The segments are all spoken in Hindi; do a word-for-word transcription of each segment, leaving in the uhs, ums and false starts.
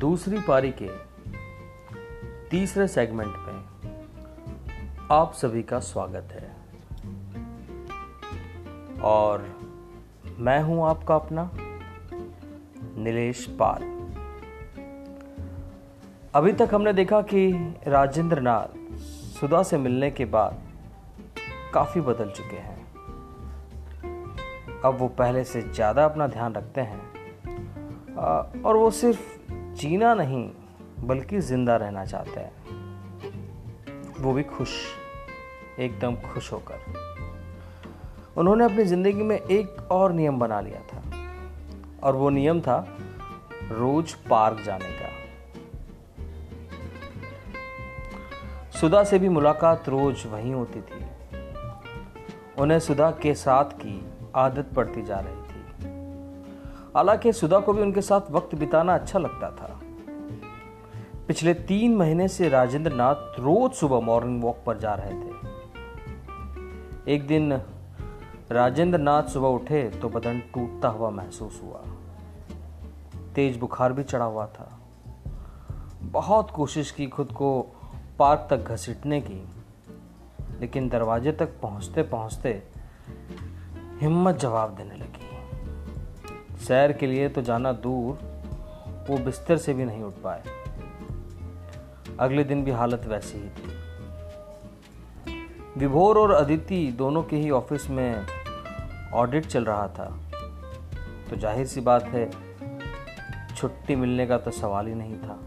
दूसरी पारी के तीसरे सेगमेंट में आप सभी का स्वागत है और मैं हूं आपका अपना निलेश पाल। अभी तक हमने देखा कि राजेंद्र नाथ सुधा से मिलने के बाद काफ़ी बदल चुके हैं। अब वो पहले से ज़्यादा अपना ध्यान रखते हैं और वो सिर्फ जीना नहीं बल्कि जिंदा रहना चाहते हैं, वो भी खुश, एकदम खुश होकर। उन्होंने अपनी ज़िंदगी में एक और नियम बना लिया था और वो नियम था रोज पार्क जाने का। सुधा से भी मुलाकात रोज वहीं होती थी। उन्हें सुधा के साथ की आदत पड़ती जा रही थी। हालांकि सुधा को भी उनके साथ वक्त बिताना अच्छा लगता था। पिछले तीन महीने से राजेंद्र नाथ रोज सुबह मॉर्निंग वॉक पर जा रहे थे। एक दिन राजेंद्र नाथ सुबह उठे तो बदन टूटता हुआ महसूस हुआ। तेज बुखार भी चढ़ा हुआ था। बहुत कोशिश की खुद को पार्क तक घसीटने की, लेकिन दरवाजे तक पहुंचते पहुंचते हिम्मत जवाब देने लगी। सैर के लिए तो जाना दूर, वो बिस्तर से भी नहीं उठ पाए। अगले दिन भी हालत वैसी ही थी। विभोर और अदिति दोनों के ही ऑफिस में ऑडिट चल रहा था, तो जाहिर सी बात है छुट्टी मिलने का तो सवाल ही नहीं था।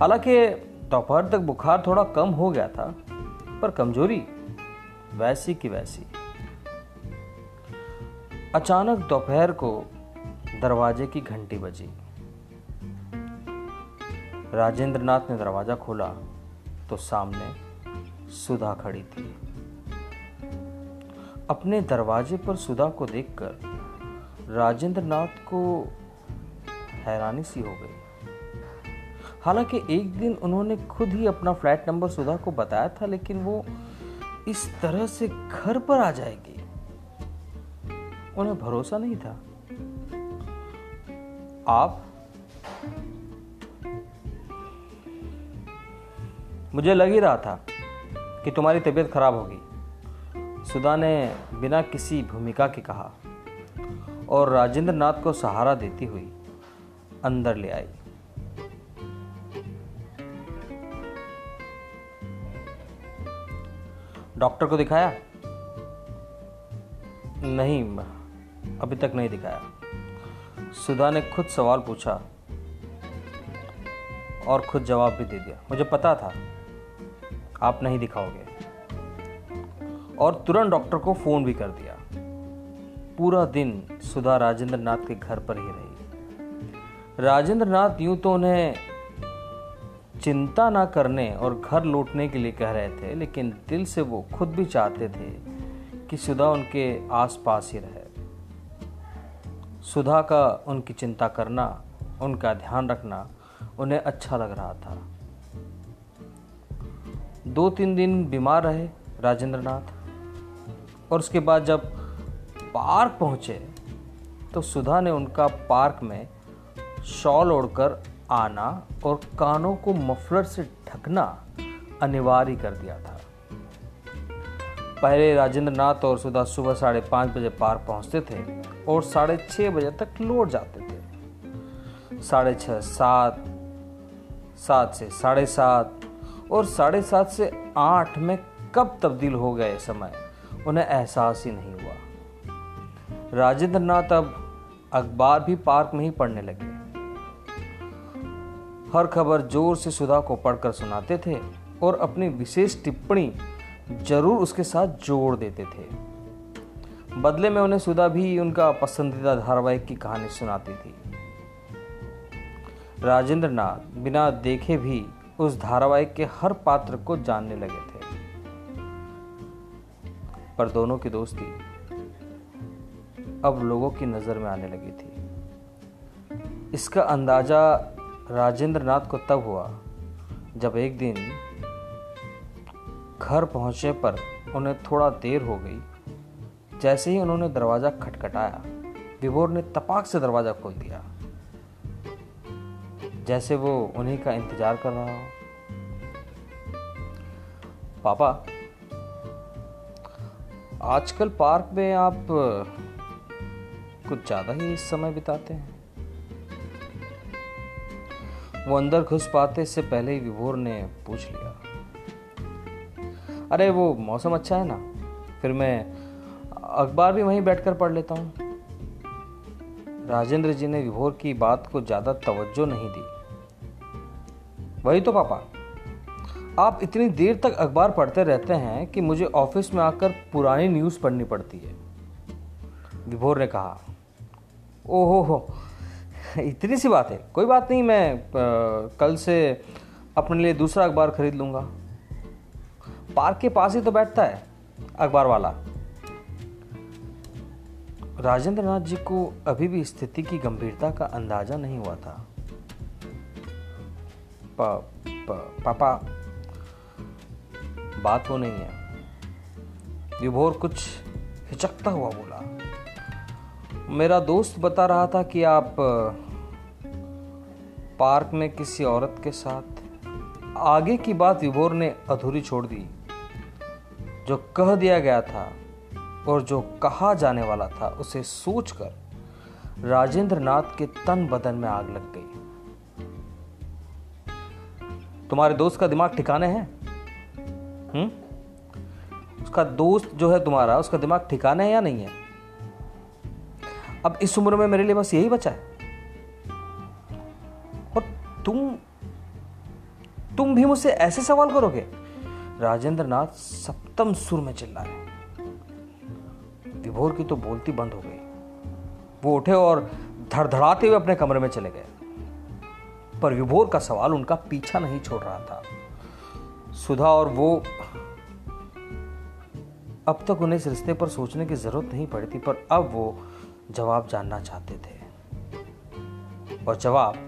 हालांकि दोपहर तक बुखार थोड़ा कम हो गया था, पर कमजोरी वैसी की वैसी। अचानक दोपहर को दरवाजे की घंटी बजी। राजेंद्र नाथ ने दरवाजा खोला तो सामने सुधा खड़ी थी। अपने दरवाजे पर सुधा को देखकर राजेंद्र नाथ को हैरानी सी हो गई। हालांकि एक दिन उन्होंने खुद ही अपना फ्लैट नंबर सुधा को बताया था, लेकिन वो इस तरह से घर पर आ जाएगी उन्हें भरोसा नहीं था। आप मुझे लग ही रहा था कि तुम्हारी तबीयत खराब होगी, सुधा ने बिना किसी भूमिका के कहा और राजेंद्र नाथ को सहारा देती हुई अंदर ले आई। डॉक्टर को दिखाया? नहीं, अभी तक नहीं दिखाया। सुधा ने खुद सवाल पूछा और खुद जवाब भी दे दिया। मुझे पता था आप नहीं दिखाओगे, और तुरंत डॉक्टर को फोन भी कर दिया। पूरा दिन सुधा राजेंद्र नाथ के घर पर ही रही। राजेंद्र नाथ यूं तो उन्हें चिंता ना करने और घर लौटने के लिए कह रहे थे, लेकिन दिल से वो खुद भी चाहते थे कि सुधा उनके आसपास ही रहे। सुधा का उनकी चिंता करना, उनका ध्यान रखना उन्हें अच्छा लग रहा था। दो तीन दिन बीमार रहे राजेंद्र नाथ, और उसके बाद जब पार्क पहुंचे तो सुधा ने उनका पार्क में शॉल ओढ़कर आना और कानों को मफलर से ढकना अनिवार्य कर दिया था। पहले राजेंद्र नाथ और सुधा सुबह साढ़े पाँच बजे पार्क पहुंचते थे और साढ़े छः बजे तक लौट जाते थे। साढ़े छः सात सात से साढ़े सात और साढ़े सात से आठ में कब तब्दील हो गए समय उन्हें एहसास ही नहीं हुआ। राजेंद्र नाथ अब अखबार भी पार्क में ही पढ़ने लगे। हर खबर जोर से सुधा को पढ़कर सुनाते थे और अपनी विशेष टिप्पणी जरूर उसके साथ जोड़ देते थे। बदले में उन्हें सुधा भी उनका पसंदीदा धारावाहिक की कहानी सुनाती थी। राजेंद्र नाथ बिना देखे भी उस धारावाहिक के हर पात्र को जानने लगे थे, पर दोनों की दोस्ती अब लोगों की नजर में आने लगी थी। इसका अंदाजा राजेंद्र नाथ को तब हुआ जब एक दिन घर पहुंचे पर उन्हें थोड़ा देर हो गई। जैसे ही उन्होंने दरवाजा खटखटाया, विभोर ने तपाक से दरवाजा खोल दिया। जैसे वो उन्हीं का इंतज़ार कर रहा हो। पापा, आजकल पार्क में आप कुछ ज़्यादा ही समय बिताते हैं। वो अंदर घुस पाते इससे पहले ही विभोर ने पूछ लिया। अरे वो मौसम अच्छा है ना, फिर मैं अखबार भी वहीं बैठकर पढ़ लेता हूँ। राजेंद्र जी ने विभोर की बात को ज़्यादा तवज्जो नहीं दी। वही तो पापा, आप इतनी देर तक अखबार पढ़ते रहते हैं कि मुझे ऑफिस में आकर पुरानी न्यूज़ पढ़नी पड़ती है। विभोर ने कहा। ओहो हो, इतनी सी बात है, कोई बात नहीं, मैं आ, कल से अपने लिए दूसरा अखबार खरीद लूँगा। पार्क के पास ही तो बैठता है अखबार वाला। राजेंद्र नाथ जी को अभी भी स्थिति की गंभीरता का अंदाज़ा नहीं हुआ था। पा, पा, पापा, बात वो नहीं है, विभोर कुछ हिचकता हुआ बोला। मेरा दोस्त बता रहा था कि आप पार्क में किसी औरत के साथ। आगे की बात विभोर ने अधूरी छोड़ दी। जो कह दिया गया था और जो कहा जाने वाला था उसे सोचकर राजेंद्र नाथ के तन बदन में आग लग गई। तुम्हारे दोस्त का दिमाग ठिकाने है? हुँ? उसका दोस्त जो है तुम्हारा, उसका दिमाग ठिकाने है या नहीं है? अब इस उम्र में मेरे लिए बस यही बचा है। और तुम तुम भी मुझसे ऐसे सवाल करोगे? राजेंद्र नाथ सप्तम सुर में चिल्लाए। विभोर की तो बोलती बंद हो गई। वो उठे और धड़धड़ाते हुए अपने कमरे में चले गए, पर विभोर का सवाल उनका पीछा नहीं छोड़ रहा था। सुधा और वो अब तक उन्हें इस रिश्ते पर सोचने की जरूरत नहीं पड़ती, पर अब वो जवाब जानना चाहते थे और जवाब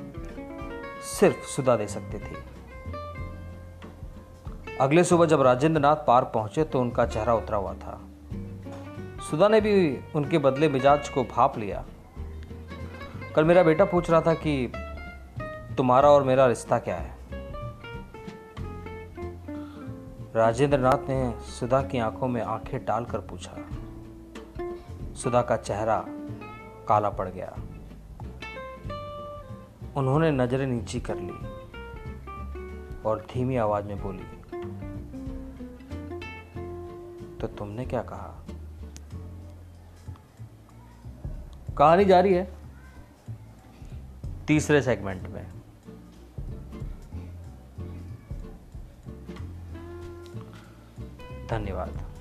सिर्फ सुधा दे सकते थे। अगले सुबह जब राजेंद्र नाथ पार्क पहुंचे तो उनका चेहरा उतरा हुआ था। सुधा ने भी उनके बदले मिजाज को भाप लिया। कल मेरा बेटा पूछ रहा था कि तुम्हारा और मेरा रिश्ता क्या है। राजेंद्र नाथ ने सुधा की आंखों में आंखें डालकर पूछा। सुधा का चेहरा काला पड़ गया। उन्होंने नजरें नीची कर ली और धीमी आवाज में बोली, तो तुमने क्या कहा? कहानी जारी है तीसरे सेगमेंट में। धन्यवाद।